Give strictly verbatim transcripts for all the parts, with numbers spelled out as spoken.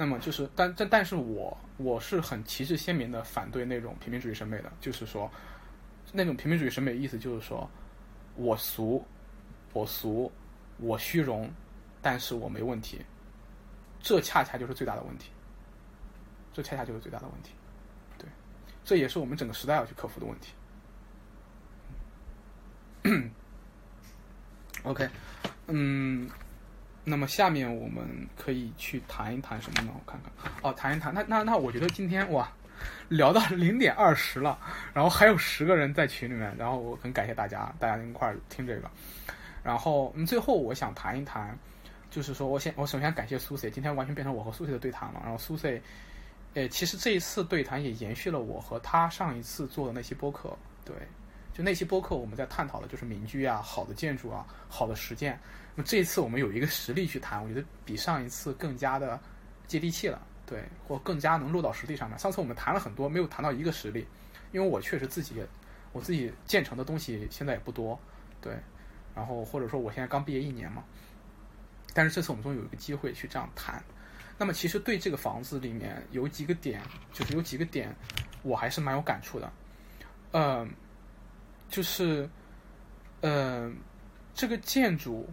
那么就是但但但是我我是很旗帜鲜明的反对那种平民主义审美的，就是说那种平民主义审美意思就是说我俗我俗我虚荣，但是我没问题，这恰恰就是最大的问题，这恰恰就是最大的问题。对，这也是我们整个时代要去克服的问题。OK， 嗯，那么下面我们可以去谈一谈什么呢？我看看，哦，谈一谈。那那那，我觉得今天哇，聊到零点二十了，然后还有十个人在群里面，然后我很感谢大家，大家一块儿听这个。然后，嗯，最后我想谈一谈，就是说我先，我首先感谢苏 C， 今天完全变成我和苏 C 的对谈了。然后苏 C， 呃，其实这一次对谈也延续了我和他上一次做的那期播客，对。就那期播客我们在探讨的就是民居啊，好的建筑啊，好的实践。那么这一次我们有一个实例去谈，我觉得比上一次更加的接地气了，对，或更加能落到实地上面。上次我们谈了很多，没有谈到一个实例，因为我确实自己我自己建成的东西现在也不多，对，然后或者说我现在刚毕业一年嘛，但是这次我们终于有一个机会去这样谈。那么其实对这个房子里面有几个点，就是有几个点我还是蛮有感触的。呃就是，呃，这个建筑，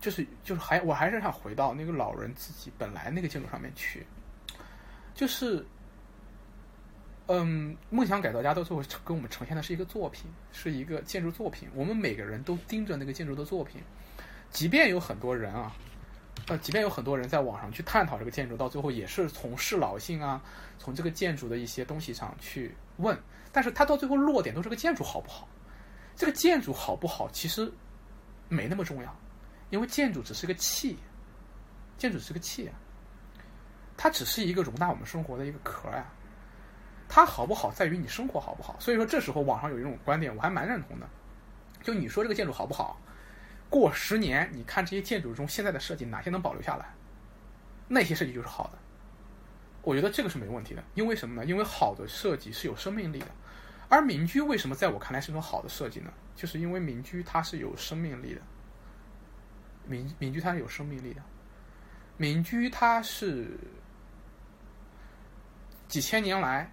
就是就是还我还是想回到那个老人自己本来那个建筑上面去，就是，嗯，梦想改造家到最后跟我们呈现的是一个作品，是一个建筑作品。我们每个人都盯着那个建筑的作品，即便有很多人啊，呃，即便有很多人在网上去探讨这个建筑，到最后也是从适老性啊，从这个建筑的一些东西上去问。但是它到最后落点都是个建筑好不好，这个建筑好不好其实没那么重要，因为建筑只是个器，建筑只是个器啊，它只是一个容纳我们生活的一个壳呀、啊。它好不好在于你生活好不好。所以说这时候网上有一种观点我还蛮认同的，就你说这个建筑好不好，过十年你看这些建筑中现在的设计哪些能保留下来，那些设计就是好的。我觉得这个是没问题的，因为什么呢？因为好的设计是有生命力的。而民居为什么在我看来是一种好的设计呢？就是因为民居它是有生命力的，民民居它是有生命力的，民居它是几千年来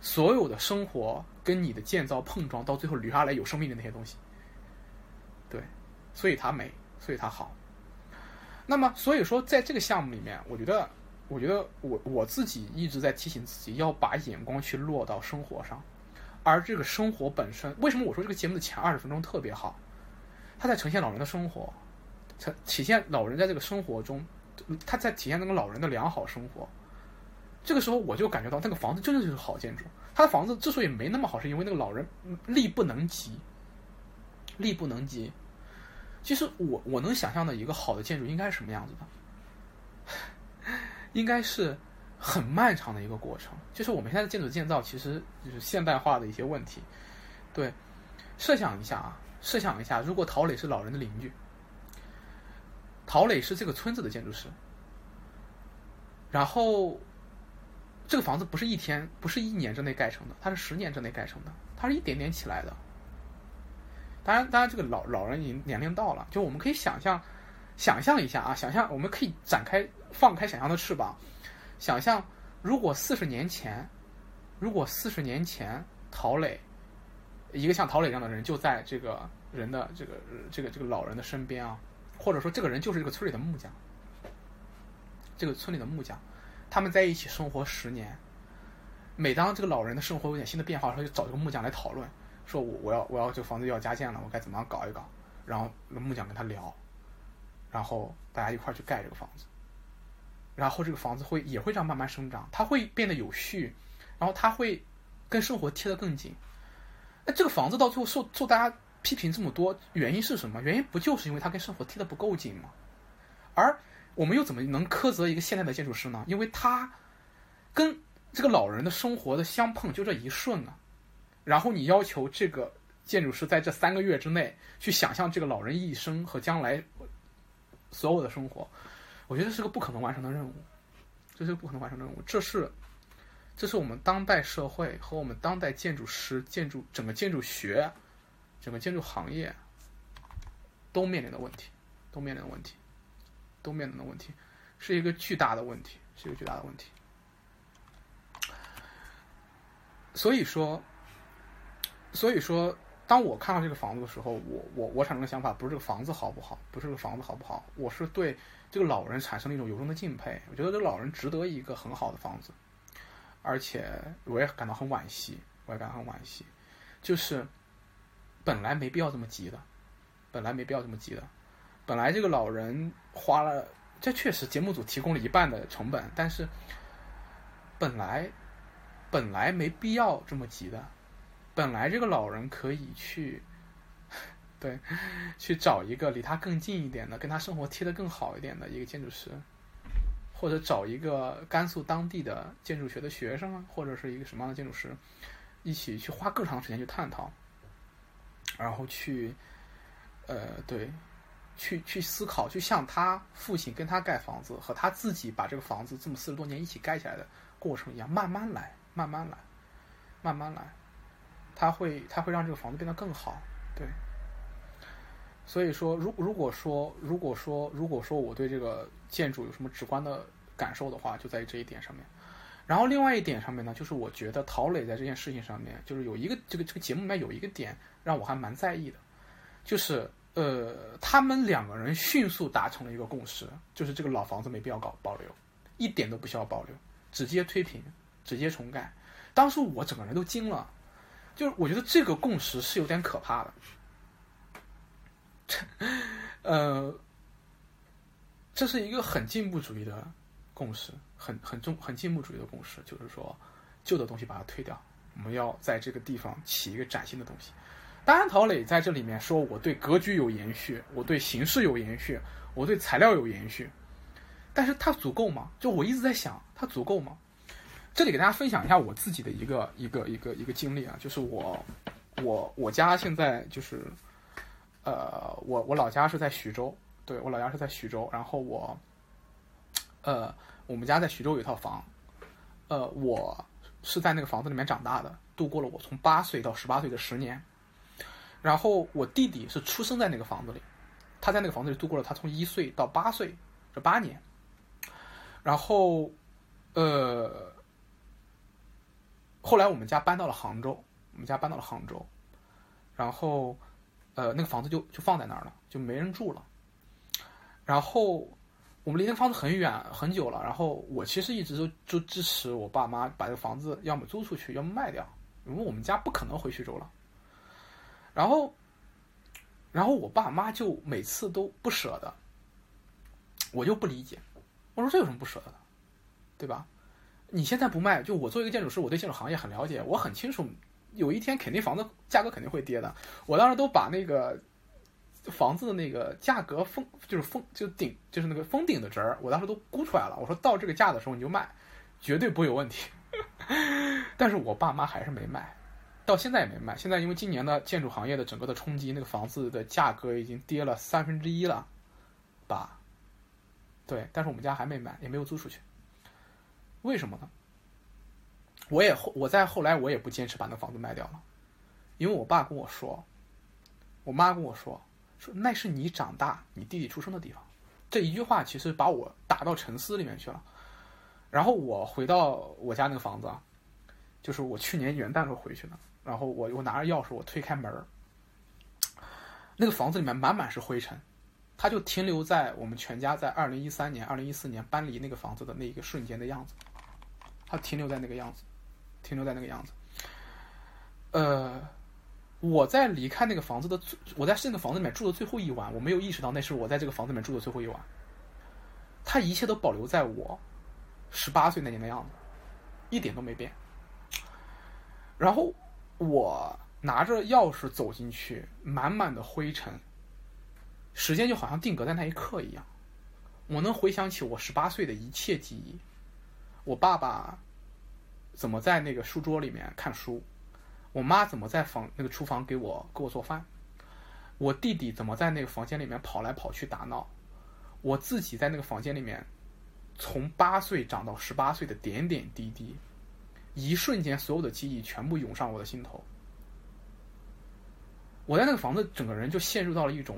所有的生活跟你的建造碰撞，到最后留下来有生命的那些东西。对，所以它美，所以它好。那么所以说在这个项目里面，我觉得我觉得我我自己一直在提醒自己要把眼光去落到生活上。而这个生活本身，为什么我说这个节目的前二十分钟特别好，它在呈现老人的生活，体现老人在这个生活中，它在体现那个老人的良好生活。这个时候我就感觉到那个房子真的就是好建筑。他的房子之所以没那么好，是因为那个老人力不能及，力不能及。其实我我能想象的一个好的建筑应该是什么样子的，应该是很漫长的一个过程。就是我们现在的建筑建造其实就是现代化的一些问题。对，设想一下啊，设想一下，如果陶磊是老人的邻居，陶磊是这个村子的建筑师，然后这个房子不是一天不是一年之内盖成的，它是十年之内盖成的，它是一点点起来的。当然当然这个老老人已经年龄到了，就我们可以想象想象一下啊，想象我们可以展开放开想象的翅膀，想象如果四十年前，如果四十年前陶磊，一个像陶磊这样的人就在这个人的这个这个这个老人的身边啊，或者说这个人就是这个村里的木匠，这个村里的木匠，他们在一起生活十年，每当这个老人的生活有点新的变化的时候，就找这个木匠来讨论，说我我要我要这个房子要加建了，我该怎么样搞一搞，然后木匠跟他聊。然后大家一块去盖这个房子，然后这个房子会也会这样慢慢生长，它会变得有序，然后它会跟生活贴得更紧。那这个房子到最后受受大家批评这么多，原因是什么？原因不就是因为它跟生活贴得不够紧吗？而我们又怎么能苛责一个现代的建筑师呢？因为他跟这个老人的生活的相碰就这一瞬啊，然后你要求这个建筑师在这三个月之内去想象这个老人一生和将来所有的生活，我觉得是个不可能完成的任务，这是不可能完成的任务。这是，这是我们当代社会和我们当代建筑师、建筑整个建筑学、整个建筑行业都面临的问题，都面临的问题，都面临的问题，是一个巨大的问题，是一个巨大的问题。所以说，所以说，当我看到这个房子的时候，我我我产生的想法不是这个房子好不好，不是这个房子好不好，我是对这个老人产生了一种由衷的敬佩。我觉得这个老人值得一个很好的房子，而且我也感到很惋惜，我也感到很惋惜，就是本来没必要这么急的，本来没必要这么急的。本来这个老人花了，这确实节目组提供了一半的成本，但是本来本来没必要这么急的，本来这个老人可以去，对，去找一个离他更近一点的，跟他生活贴得更好一点的一个建筑师，或者找一个甘肃当地的建筑学的学生啊，或者是一个什么样的建筑师，一起去花更长时间去探讨，然后去，呃，对。去去思考，去像他父亲跟他盖房子和他自己把这个房子这么四十多年一起盖起来的过程一样，慢慢来，慢慢来，慢慢来，他会他会让这个房子变得更好，对。所以说，如如果说如果说如果说我对这个建筑有什么直观的感受的话，就在这一点上面。然后另外一点上面呢，就是我觉得陶磊在这件事情上面，就是有一个这个这个节目里面有一个点让我还蛮在意的，就是。呃，他们两个人迅速达成了一个共识，就是这个老房子没必要搞保留，一点都不需要保留，直接推平，直接重盖。当时我整个人都惊了，就是我觉得这个共识是有点可怕的。呃，这是一个很进步主义的共识，很很重很进步主义的共识，就是说旧的东西把它推掉，我们要在这个地方起一个崭新的东西。当然陶磊在这里面说我对格局有延续，我对形式有延续，我对材料有延续，但是它足够吗？就我一直在想它足够吗？这里给大家分享一下我自己的一个一个一个一个经历啊，就是我我我家现在就是呃我我老家是在徐州，对，我老家是在徐州，然后我呃我们家在徐州有一套房，呃我是在那个房子里面长大的，度过了我从八岁到十八岁的十年。然后我弟弟是出生在那个房子里，他在那个房子里度过了他从一岁到八岁这八年。然后，呃，后来我们家搬到了杭州，我们家搬到了杭州，然后，呃，那个房子就就放在那儿了，就没人住了。然后我们离那个房子很远很久了，然后我其实一直都就支持我爸妈把这个房子要么租出去，要么卖掉，因为我们家不可能回徐州了。然后，然后我爸妈就每次都不舍得，我就不理解，我说这有什么不舍得的，对吧？你现在不卖，就我作为一个建筑师，我对建筑行业很了解，我很清楚，有一天肯定房子价格肯定会跌的。我当时都把那个房子的那个价格封，就是封就顶，就是那个封顶的值儿，我当时都估出来了。我说到这个价的时候你就卖，绝对不会有问题。但是我爸妈还是没卖。到现在也没卖，现在因为今年的建筑行业的整个的冲击，那个房子的价格已经跌了三分之一了吧，对，但是我们家还没卖，也没有租出去。为什么呢？我也我在后来我也不坚持把那房子卖掉了，因为我爸跟我说，我妈跟我说，说那是你长大你弟弟出生的地方，这一句话其实把我打到沉思里面去了。然后我回到我家那个房子，就是我去年元旦时候回去的，然后我我拿着钥匙，我推开门，那个房子里面满满是灰尘，它就停留在我们全家在二零一三年、二零一四年搬离那个房子的那一个瞬间的样子，它停留在那个样子，停留在那个样子。呃，我在离开那个房子的，我在那个房子里面住的最后一晚，我没有意识到那是我在这个房子里面住的最后一晚，它一切都保留在我十八岁那年的样子，一点都没变。然后我拿着钥匙走进去，满满的灰尘，时间就好像定格在那一刻一样。我能回想起我十八岁的一切记忆，我爸爸怎么在那个书桌里面看书，我妈怎么在房那个厨房给我给我做饭，我弟弟怎么在那个房间里面跑来跑去打闹，我自己在那个房间里面从八岁长到十八岁的点点滴滴。一瞬间所有的记忆全部涌上我的心头，我在那个房子整个人就陷入到了一种，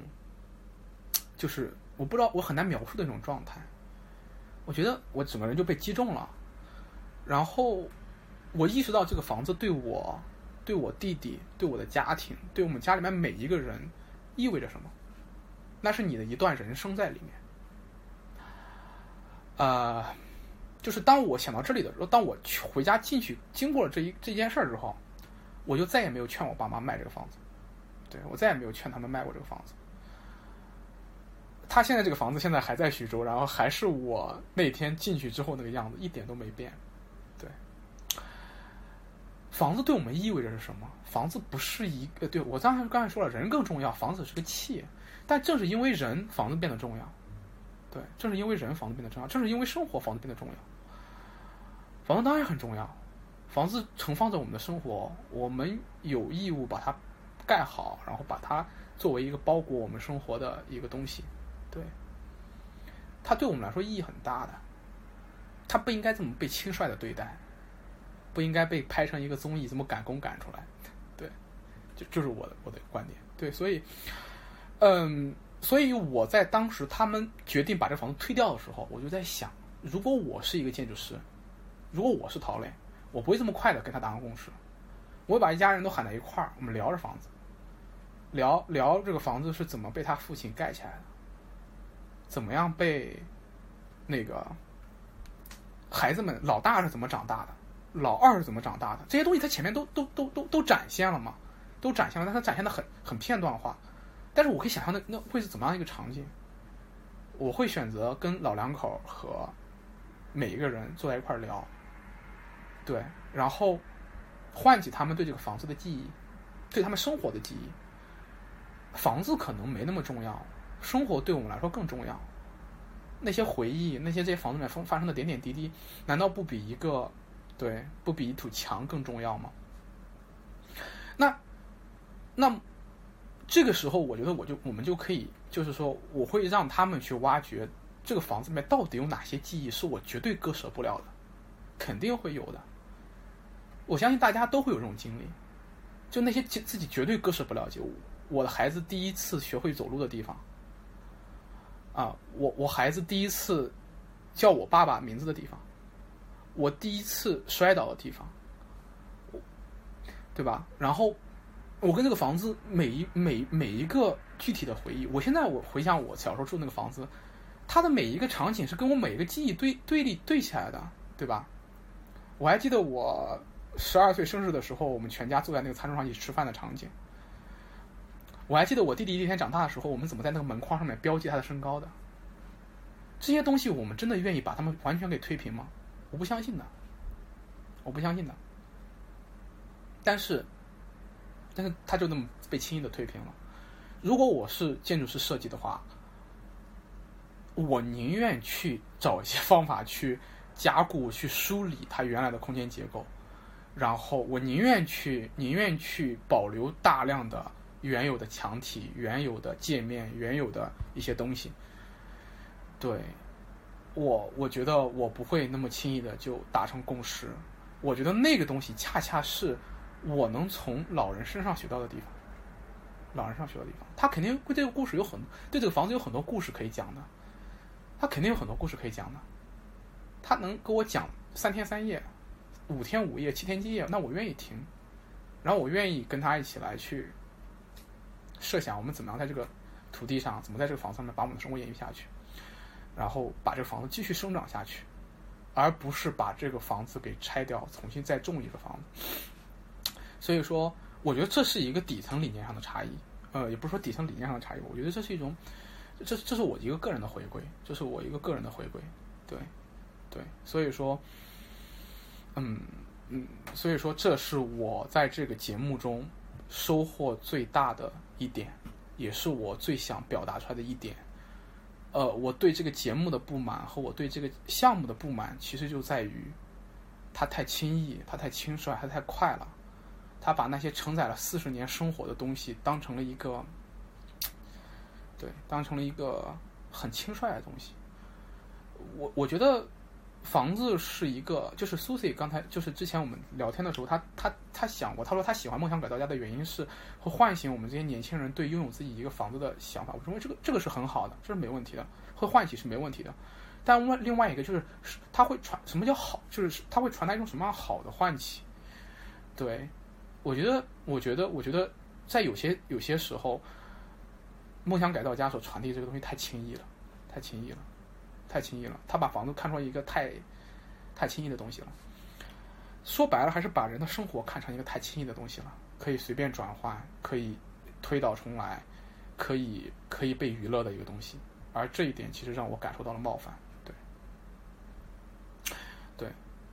就是我不知道，我很难描述的那种状态。我觉得我整个人就被击中了。然后我意识到这个房子对我、对我弟弟、对我的家庭、对我们家里面每一个人意味着什么，那是你的一段人生在里面。呃，就是当我想到这里的时候，当我回家进去经过了这一这件事之后，我就再也没有劝我爸妈卖这个房子，对，我再也没有劝他们卖过这个房子。他现在这个房子现在还在徐州，然后还是我那天进去之后那个样子，一点都没变。对，房子对我们意味着是什么？房子不是一个，对，我刚才刚才说了，人更重要，房子是个器。但正是因为人，房子变得重要。对，正是因为人，房子变得重要。正是因为生活，房子变得重要。房子当然很重要，房子盛放着我们的生活，我们有义务把它盖好，然后把它作为一个包裹我们生活的一个东西。对，它对我们来说意义很大的，它不应该这么被轻率的对待，不应该被拍成一个综艺这么赶工赶出来。对，就就是我的我的观点。对，所以，嗯，所以我在当时他们决定把这房子推掉的时候，我就在想，如果我是一个建筑师，如果我是陶磊，我不会这么快的跟他达成共识，我会把一家人都喊在一块儿，我们聊着房子，聊聊这个房子是怎么被他父亲盖起来的。怎么样被那个孩子们，老大是怎么长大的，老二是怎么长大的，这些东西他前面都都都都都展现了嘛，都展现了，但他展现的很很片段化。但是我可以想象那那会是怎么样一个场景？我会选择跟老两口和每一个人坐在一块聊，对，然后唤起他们对这个房子的记忆，对他们生活的记忆。房子可能没那么重要。生活对我们来说更重要，那些回忆，那些这些房子里面发生的点点滴滴，难道不比一个，对，不比一堵墙更重要吗？那那这个时候我觉得我就我们就可以，就是说我会让他们去挖掘这个房子里面到底有哪些记忆是我绝对割舍不了的，肯定会有的。我相信大家都会有这种经历，就那些自己绝对割舍不了，就我的孩子第一次学会走路的地方啊，我我孩子第一次叫我爸爸名字的地方，我第一次摔倒的地方，对吧？然后我跟这个房子每一每每一个具体的回忆，我现在我回想我小时候住那个房子，它的每一个场景是跟我每一个记忆对对立对起来的，对吧？我还记得我十二岁生日的时候，我们全家坐在那个餐桌上一起吃饭的场景。我还记得我弟弟那天长大的时候，我们怎么在那个门框上面标记他的身高的。这些东西我们真的愿意把他们完全给推平吗？我不相信的，我不相信的。但是，但是他就那么被轻易的推平了。如果我是建筑师设计的话，我宁愿去找一些方法去加固、去梳理它原来的空间结构，然后我宁愿去宁愿去保留大量的原有的墙体、原有的界面、原有的一些东西。对，我我觉得我不会那么轻易的就达成共识。我觉得那个东西恰恰是我能从老人身上学到的地方，老人身上学到的地方。他肯定对这个故事有很对这个房子有很多故事可以讲的，他肯定有很多故事可以讲的。他能给我讲三天三夜、五天五夜、七天七夜，那我愿意听，然后我愿意跟他一起来去设想我们怎么样在这个土地上，怎么在这个房子上面把我们的生活演绎下去，然后把这个房子继续生长下去，而不是把这个房子给拆掉，重新再种一个房子。所以说，我觉得这是一个底层理念上的差异，呃，也不是说底层理念上的差异，我觉得这是一种，这这是我一个个人的回归，这是我一个个人的回归，对，对，所以说，嗯嗯，所以说这是我在这个节目中收获最大的一点，也是我最想表达出来的一点。呃，我对这个节目的不满和我对这个项目的不满，其实就在于它太轻易，它太轻率，它太快了。它把那些承载了四十年生活的东西当成了一个，对，当成了一个很轻率的东西。我我觉得房子是一个，就是 Susie 刚才就是之前我们聊天的时候，他他他想过，他说他喜欢梦想改造家的原因是会唤醒我们这些年轻人对拥有自己一个房子的想法。我认为这个这个是很好的，这是没问题的，会唤起是没问题的。但另另外一个就是它会传什么叫好，就是它会传达一种什么样好的唤起。对，我觉得我觉得我觉得在有些有些时候梦想改造家所传递这个东西太轻易了太轻易了太轻易了他把房子看成一个太太轻易的东西了，说白了还是把人的生活看成一个太轻易的东西了，可以随便转换，可以推倒重来，可以可以被娱乐的一个东西，而这一点其实让我感受到了冒犯。对对，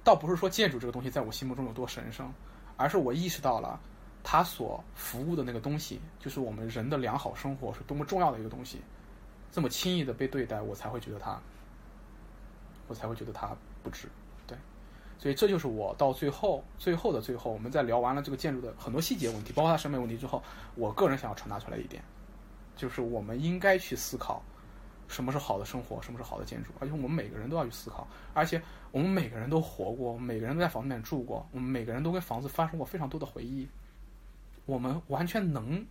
倒不是说建筑这个东西在我心目中有多神圣，而是我意识到了它所服务的那个东西，就是我们人的良好生活是多么重要的一个东西，这么轻易的被对待，我才会觉得它我才会觉得它不值。对，所以这就是我到最后最后的最后我们在聊完了这个建筑的很多细节问题，包括它审美问题之后，我个人想要传达出来一点，就是我们应该去思考什么是好的生活，什么是好的建筑，而且我们每个人都要去思考，而且我们每个人都活过，我们每个人都在房子里面住过，我们每个人都跟房子发生过非常多的回忆，我们完全能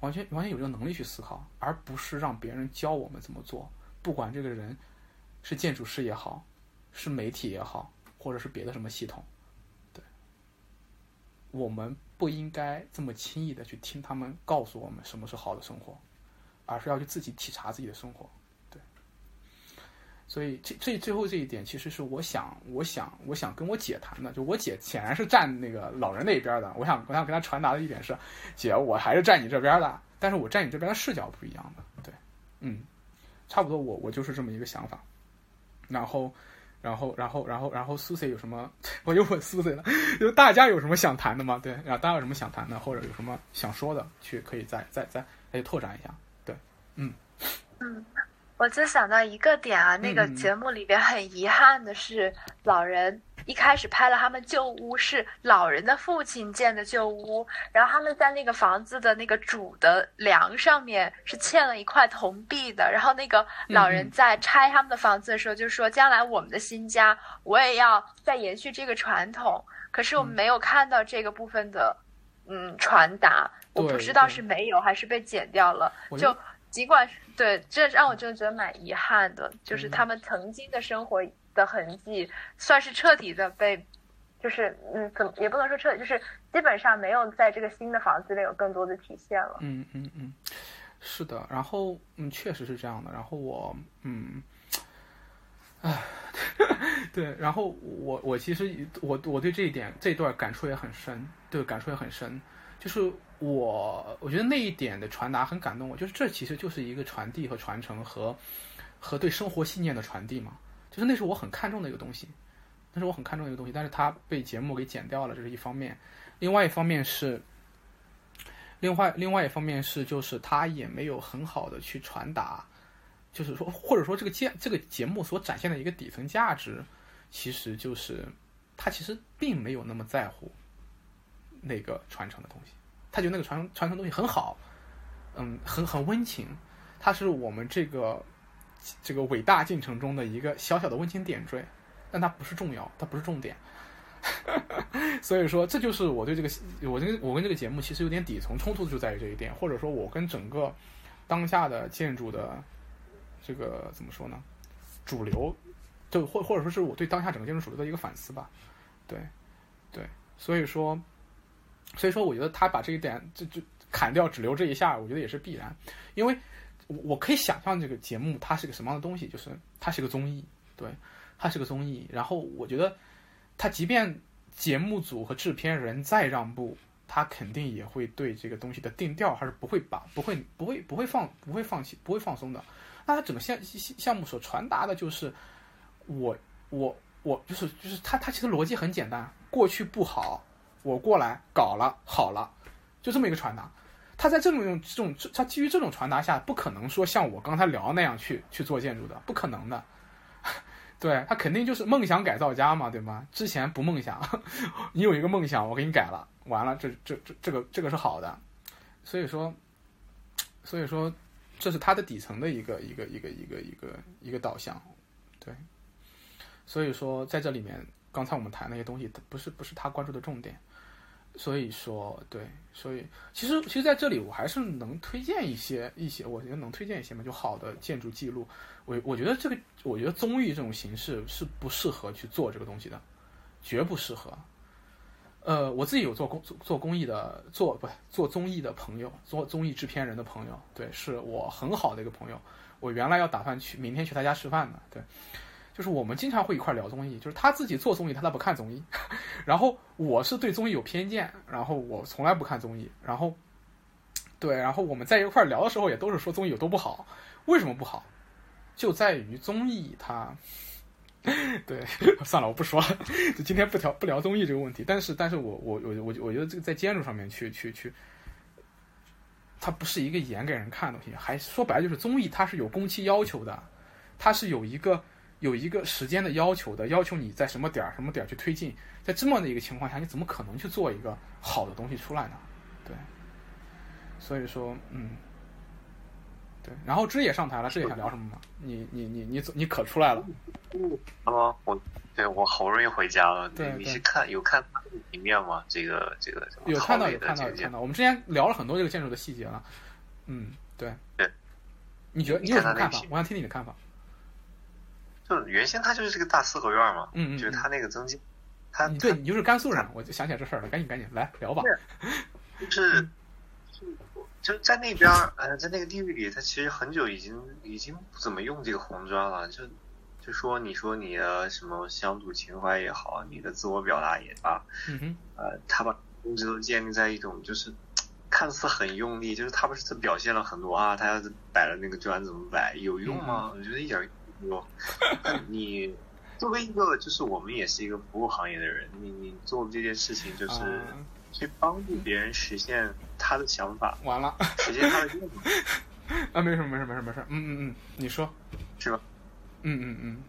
完全完全有这个能力去思考，而不是让别人教我们怎么做，不管这个人是建筑师也好，是媒体也好，或者是别的什么系统。对，我们不应该这么轻易的去听他们告诉我们什么是好的生活，而是要去自己体察自己的生活。对，所以这这最后这一点其实是我想我想我想跟我姐谈的，就我姐显然是站那个老人那边的，我想我想跟她传达的一点是，姐我还是站你这边的，但是我站你这边的视角不一样的。对，嗯，差不多我我就是这么一个想法。然后然后然后然后然后 Susie 有什么，我又问 Susie 了，就大家有什么想谈的吗？对，然后大家有什么想谈的或者有什么想说的，去可以再再再再拓展一下。嗯嗯，我就想到一个点啊，那个节目里边很遗憾的是，老人一开始拍了他们旧屋，是老人的父亲建的旧屋，然后他们在那个房子的那个主的梁上面是嵌了一块铜币的，然后那个老人在拆他们的房子的时候就说，将来我们的新家我也要再延续这个传统，可是我们没有看到这个部分的嗯传达，我不知道是没有还是被剪掉了，就尽管对，这让我真的觉得蛮遗憾的，就是他们曾经的生活的痕迹算是彻底的被，就是嗯怎么也不能说彻底，就是基本上没有在这个新的房子里有更多的体现了。嗯嗯嗯，是的，然后嗯确实是这样的，然后我嗯唉对，然后我我其实我我对这一点这一段感触也很深，对感触也很深，就是我我觉得那一点的传达很感动我，就是这其实就是一个传递和传承和和对生活信念的传递嘛，就是那是我很看重的一个东西，那是我很看重的一个东西，但是它被节目给剪掉了，这是一方面，另外一方面是另外另外一方面是就是它也没有很好的去传达，就是说或者说这个节这个节目所展现的一个底层价值，其实就是它其实并没有那么在乎那个传承的东西，他觉得那个传承传承东西很好，嗯，很很温情，它是我们这个这个伟大进程中的一个小小的温情点缀，但它不是重要，它不是重点。所以说，这就是我对这个我跟我跟这个节目其实有点底层冲突，就在于这一点，或者说，我跟整个当下的建筑的这个怎么说呢？主流，就或或者说是我对当下整个建筑主流的一个反思吧。对，对，所以说。所以说我觉得他把这一点就就砍掉只留这一下，我觉得也是必然，因为我可以想象这个节目它是个什么样的东西，就是它是个综艺，对，它是个综艺，然后我觉得它即便节目组和制片人再让步，他肯定也会对这个东西的定调还是不会把不会不会不会放不会放弃不会放松的，那他整个项项目所传达的就是我我我就是就是他他其实逻辑很简单，过去不好我过来搞了好了，就这么一个传达，他在这种这种他基于这种传达下，不可能说像我刚才聊那样去去做建筑的，不可能的。对，他肯定就是梦想改造家嘛，对吗？之前不梦想，你有一个梦想，我给你改了，完了，这这这这个这个是好的，所以说，所以说这是他的底层的一个一个一个一个一个一个导向，对，所以说在这里面，刚才我们谈那些东西，不是不是他关注的重点。所以说对，所以其实其实在这里我还是能推荐一些一些，我觉得能推荐一些嘛，就好的建筑记录。我我觉得这个，我觉得综艺这种形式是不适合去做这个东西的，绝不适合。呃，我自己有做公做公益的，做不做综艺的朋友，做综艺制片人的朋友，对，是我很好的一个朋友。我原来要打算去明天去他家吃饭的，对，就是我们经常会一块聊综艺，就是他自己做综艺，他倒不看综艺，然后我是对综艺有偏见，然后我从来不看综艺，然后对，然后我们在一块聊的时候也都是说综艺有多不好，为什么不好？就在于综艺它。对，算了，我不说了，就今天不聊不聊综艺这个问题。但是，但是我我我我我觉得这个在建筑上面去去去，它不是一个演给人看的东西，还说白了就是综艺它是有工期要求的，它是有一个有一个时间的要求的，要求你在什么点什么点去推进。在这么的一个情况下，你怎么可能去做一个好的东西出来呢？对，所以说，嗯。对，然后知也上台了，知也想聊什么吗？你你你你你可出来了。啊，我对我好不容易回家了。对，对你是看有看他的平面吗？这个这个有看到有看到有看到。我们之前聊了很多这个建筑的细节了。嗯，对。对。你觉得你有什么看法？我想听你的看法。就是原先它就是个大四合院嘛，嗯嗯，就是它那个增进，它你对你就是甘肃人，我就想起来这事儿了，赶紧赶紧来聊吧。就是。嗯就在那边，呃，在那个地域里，它其实很久已经已经不怎么用这个红砖了。就就说你说你的什么乡土情怀也好，你的自我表达也罢，嗯、呃，他把东西都建立在一种就是看似很用力，就是他不是表现了很多啊，他要是摆了那个砖怎么摆有用吗？嗯、我觉得一点用没有。你作为一个就是我们也是一个服务行业的人，你你做这件事情就是。嗯去帮助别人实现他的想法，完了，实现他的愿望啊，没什么，没什么，没什么，没事，嗯嗯嗯，你说是吧？嗯嗯嗯。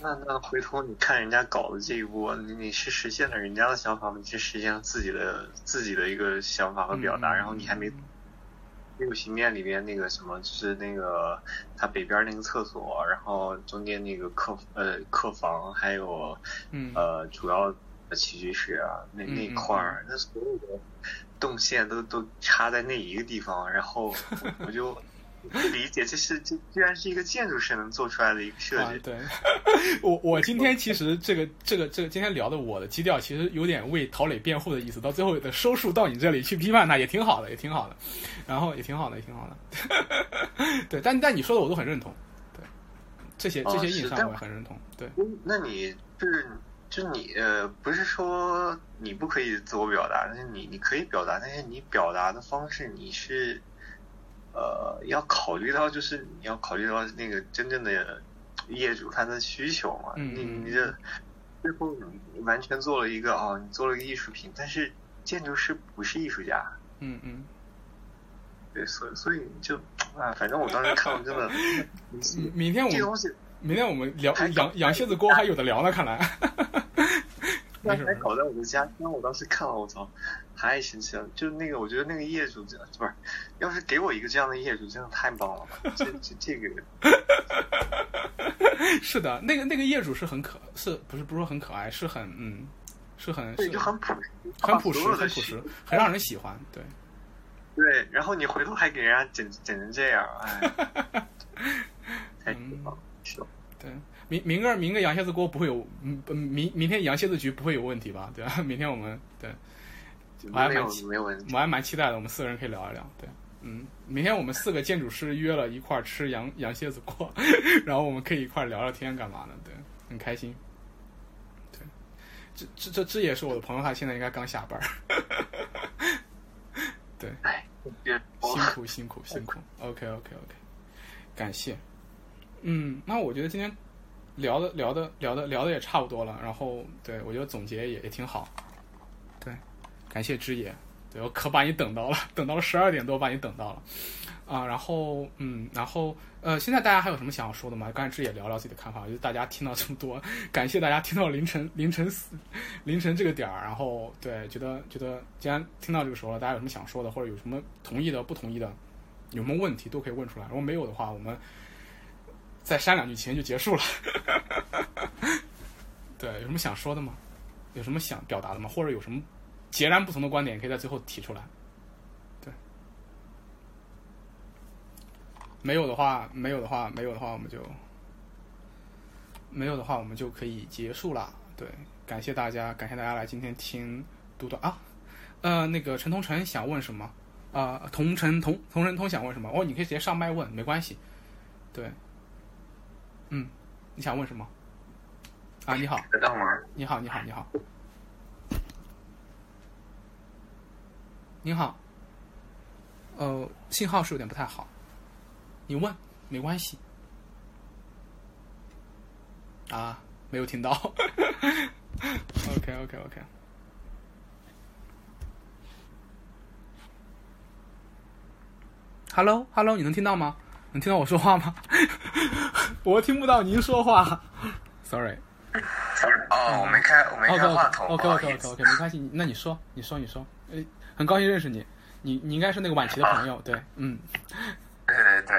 那那回头你看人家搞的这一步，你你是实现了人家的想法吗？你是实现了自己的自己的一个想法和表达，嗯、然后你还没六平面里面那个什么，就是那个他北边那个厕所，然后中间那个客呃客房，还有嗯呃主要。起居室啊，那那块儿，那所有的动线都都插在那一个地方，然后我就理解这是这居然是一个建筑师能做出来的一个设计。啊、对，我我今天其实这个这个这个今天聊的我的基调其实有点为陶磊辩护的意思，到最后的收束到你这里去批判他也挺好的，也挺好的，然后也挺好的，也挺好的。对，但但你说的我都很认同，对，这些这些印象我也很认同。对，那你就是。就你呃，不是说你不可以自我表达，但是你你可以表达，但是你表达的方式你是，呃，要考虑到就是你要考虑到那个真正的业主他的需求嘛。嗯、你你这最后你完全做了一个啊、哦，你做了一个艺术品，但是建筑师不是艺术家。嗯嗯。对，所以所以就啊，反正我当时看我真的，明天我这东西。明天我们聊羊羊蝎子锅还有的聊呢，看来。那还搞在我们家，那我当时看了，我操，太神奇了！就是那个，我觉得那个业主，不是，要是给我一个这样的业主，真的太棒了。这这这个，是的，那个那个业主是很可，是不是不是很可爱，是很嗯，是很对，就很朴实，很朴实，很朴实，很让人喜欢，对。对，然后你回头还给人家剪剪成这样，哎，太棒了。嗯对，明明个明个羊蝎子锅不会有，明明天羊蝎子局不会有问题吧？对吧、啊？明天我们对，我还蛮期，我还蛮期待的，我们四个人可以聊一聊。对，嗯，明天我们四个建筑师约了一块儿吃羊羊蝎子锅，然后我们可以一块儿聊聊天干嘛呢？对，很开心。对，这这这这也是我的朋友，他现在应该刚下班。对，辛苦辛苦辛苦 ，OK OK OK， 感谢。嗯，那我觉得今天聊的聊的聊的聊的也差不多了，然后对我觉得总结也也挺好，对，感谢知也，对我可把你等到了，等到了十二点多把你等到了，啊、呃，然后嗯，然后呃，现在大家还有什么想要说的吗？刚才知也聊聊自己的看法，就是大家听到这么多，感谢大家听到凌晨凌晨凌晨这个点儿，然后对，觉得觉得既然听到这个时候了，大家有什么想说的，或者有什么同意的、不同意的，有没有问题都可以问出来，如果没有的话，我们。再删两句琴就结束了对有什么想说的吗有什么想表达的吗或者有什么截然不同的观点可以在最后提出来。对，没有的话没有的话没有的话我们就没有的话我们就可以结束了。对，感谢大家感谢大家来今天听读短啊。呃那个陈同晨想问什么啊、呃、同晨同同晨通想问什么，哦你可以直接上麦问没关系。对，嗯，你想问什么啊？你好知道吗？你好你好你好你好，呃，信号是有点不太好，你问没关系啊，没有听到。OK OK OK。Hello Hello， 你能听到吗？能听到我说话吗？我听不到您说话。Sorry。哦，我没开，我没开话筒。OK OK OK OK， 没关系，那你说，你说，你说，哎。很高兴认识你，你你应该是那个晚琪的朋友，啊、对，嗯，对对对，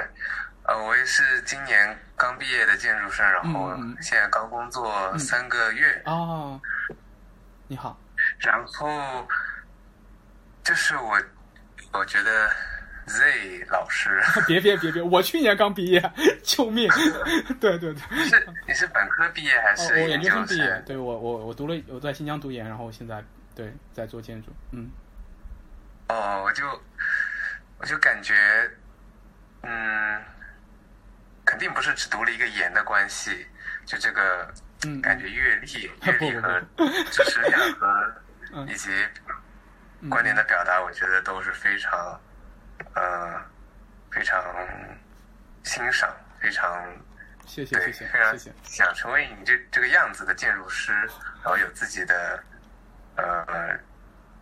呃，我也是今年刚毕业的建筑生，然后现在刚工作三个月。嗯嗯、哦，你好。然后就是我，我觉得 Z 老师，别别别别，我去年刚毕业，救命！对对对，是你是本科毕业还是研究生、哦、我研究生毕业？对我我我读了，我在新疆读研，然后现在对在做建筑，嗯。哦，我就我就感觉，嗯，肯定不是只读了一个研的关系，就这个感觉阅历、嗯、阅历和知识量和以及观点的表达，我觉得都是非常，呃，非常欣赏，非常谢谢谢谢，非常想成为你这这个样子的建筑师，然后有自己的呃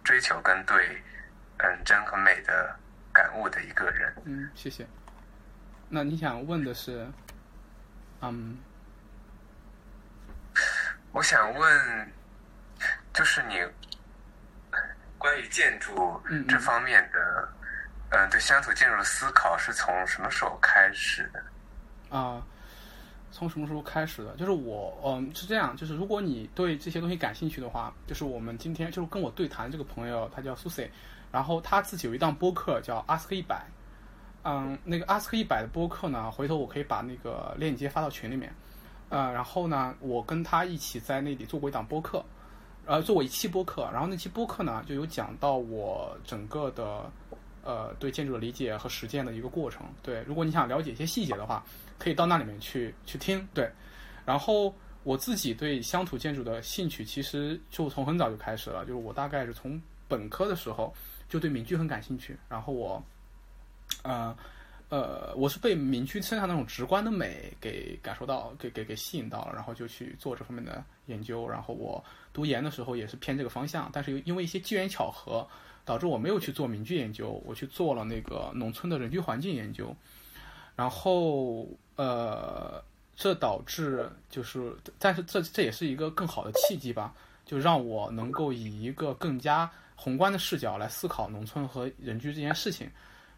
追求跟对。嗯，真很美的感悟的一个人。嗯，谢谢。那你想问的是，嗯，我想问，就是你关于建筑这方面的，嗯，嗯嗯对乡土建筑思考是从什么时候开始的？啊、呃，从什么时候开始的？就是我，嗯，是这样，就是如果你对这些东西感兴趣的话，就是我们今天就是跟我对谈这个朋友，他叫 Susie。然后他自己有一档播客叫 Ask 一百，嗯，那个 Ask 一百的播客呢，回头我可以把那个链接发到群里面，呃，然后呢，我跟他一起在那里做过一档播客，呃，做过一期播客，然后那期播客呢，就有讲到我整个的，呃，对建筑的理解和实践的一个过程。对，如果你想了解一些细节的话，可以到那里面去去听。对，然后我自己对乡土建筑的兴趣，其实就从很早就开始了，就是我大概是从本科的时候。就对闽剧很感兴趣，然后我，呃，呃，我是被闽剧身上那种直观的美给感受到，给给给吸引到了，然后就去做这方面的研究。然后我读研的时候也是偏这个方向，但是因为一些机缘巧合，导致我没有去做闽剧研究，我去做了那个农村的人居环境研究。然后，呃，这导致就是，但是这这也是一个更好的契机吧，就让我能够以一个更加。宏观的视角来思考农村和人居这件事情，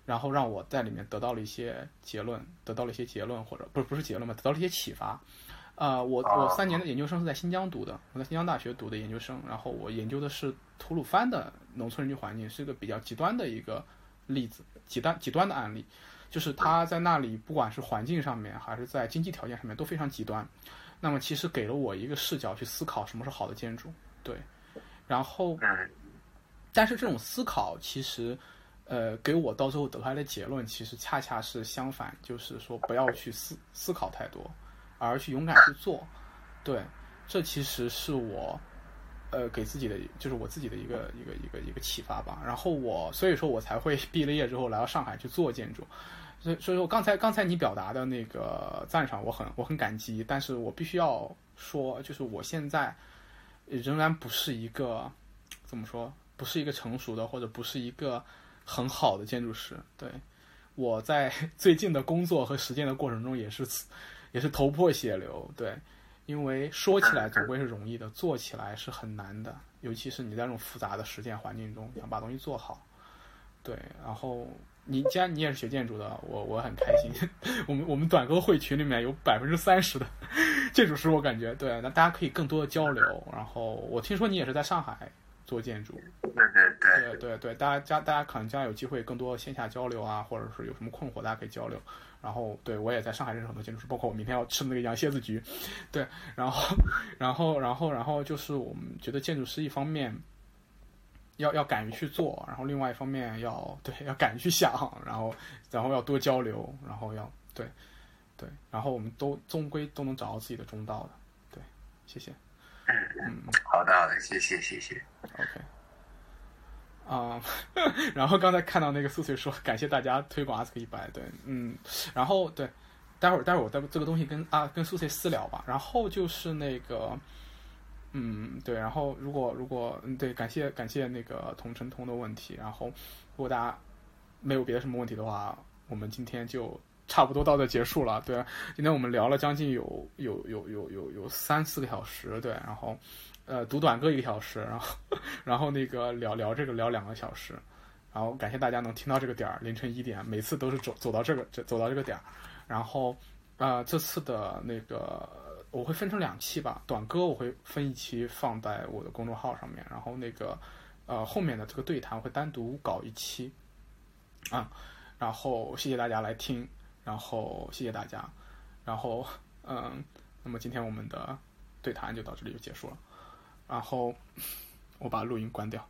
然后让我在里面得到了一些结论，得到了一些结论或者不是不是结论吧，得到了一些启发。呃，我我三年的研究生是在新疆读的，我在新疆大学读的研究生，然后我研究的是吐鲁番的农村人居环境，是一个比较极端的一个例子，极端极端的案例，就是他在那里不管是环境上面还是在经济条件上面都非常极端。那么其实给了我一个视角去思考什么是好的建筑，对，然后。但是这种思考其实，呃，给我到最后得出来的结论，其实恰恰是相反，就是说不要去思思考太多，而去勇敢去做。对，这其实是我，呃，给自己的，就是我自己的一个一个一个一个启发吧。然后我，所以说我才会毕了业之后来到上海去做建筑。所以，所以说刚才刚才你表达的那个赞赏，我很我很感激，但是我必须要说，就是我现在仍然不是一个怎么说？不是一个成熟的，或者不是一个很好的建筑师。对，我在最近的工作和实践的过程中，也是也是头破血流。对，因为说起来总归是容易的，做起来是很难的，尤其是你在这种复杂的实践环境中，想把东西做好。对，然后你既然你也是学建筑的，我我很开心。我们我们短歌会群里面有百分之三十的建筑师，我感觉对，那大家可以更多的交流。然后我听说你也是在上海。做建筑。对对对对对对，大家家大家可能将来有机会更多线下交流啊，或者是有什么困惑大家可以交流。然后对我也在上海认识很多建筑师，包括我明天要吃那个羊蝎子局。对，然后然后然后然后就是我们觉得建筑师一方面要要敢于去做，然后另外一方面要对要敢于去想，然后然后要多交流，然后要对对，然后我们都终归都能找到自己的中道的。对，谢谢。嗯嗯，好的好的，谢谢谢谢。OK。啊、嗯，然后刚才看到那个素翠说感谢大家推广 ask 一百， 对，嗯，然后对，待会儿待会儿我待这个东西跟啊跟素翠私聊吧，然后就是那个，嗯，对，然后如果如果嗯对，感谢感谢那个同城通的问题，然后如果大家没有别的什么问题的话，我们今天就差不多到这结束了，对，今天我们聊了将近有有有有有有三四个小时，对，然后。呃，读短歌一个小时，然后，然后那个聊聊这个聊两个小时，然后感谢大家能听到这个点儿，凌晨一点，每次都是走走到这个走到这个点儿，然后，呃，这次的那个我会分成两期吧，短歌我会分一期放在我的公众号上面，然后那个呃后面的这个对谈会单独搞一期，啊、嗯，然后谢谢大家来听，然后谢谢大家，然后嗯，那么今天我们的对谈就到这里就结束了。然后我把录音关掉。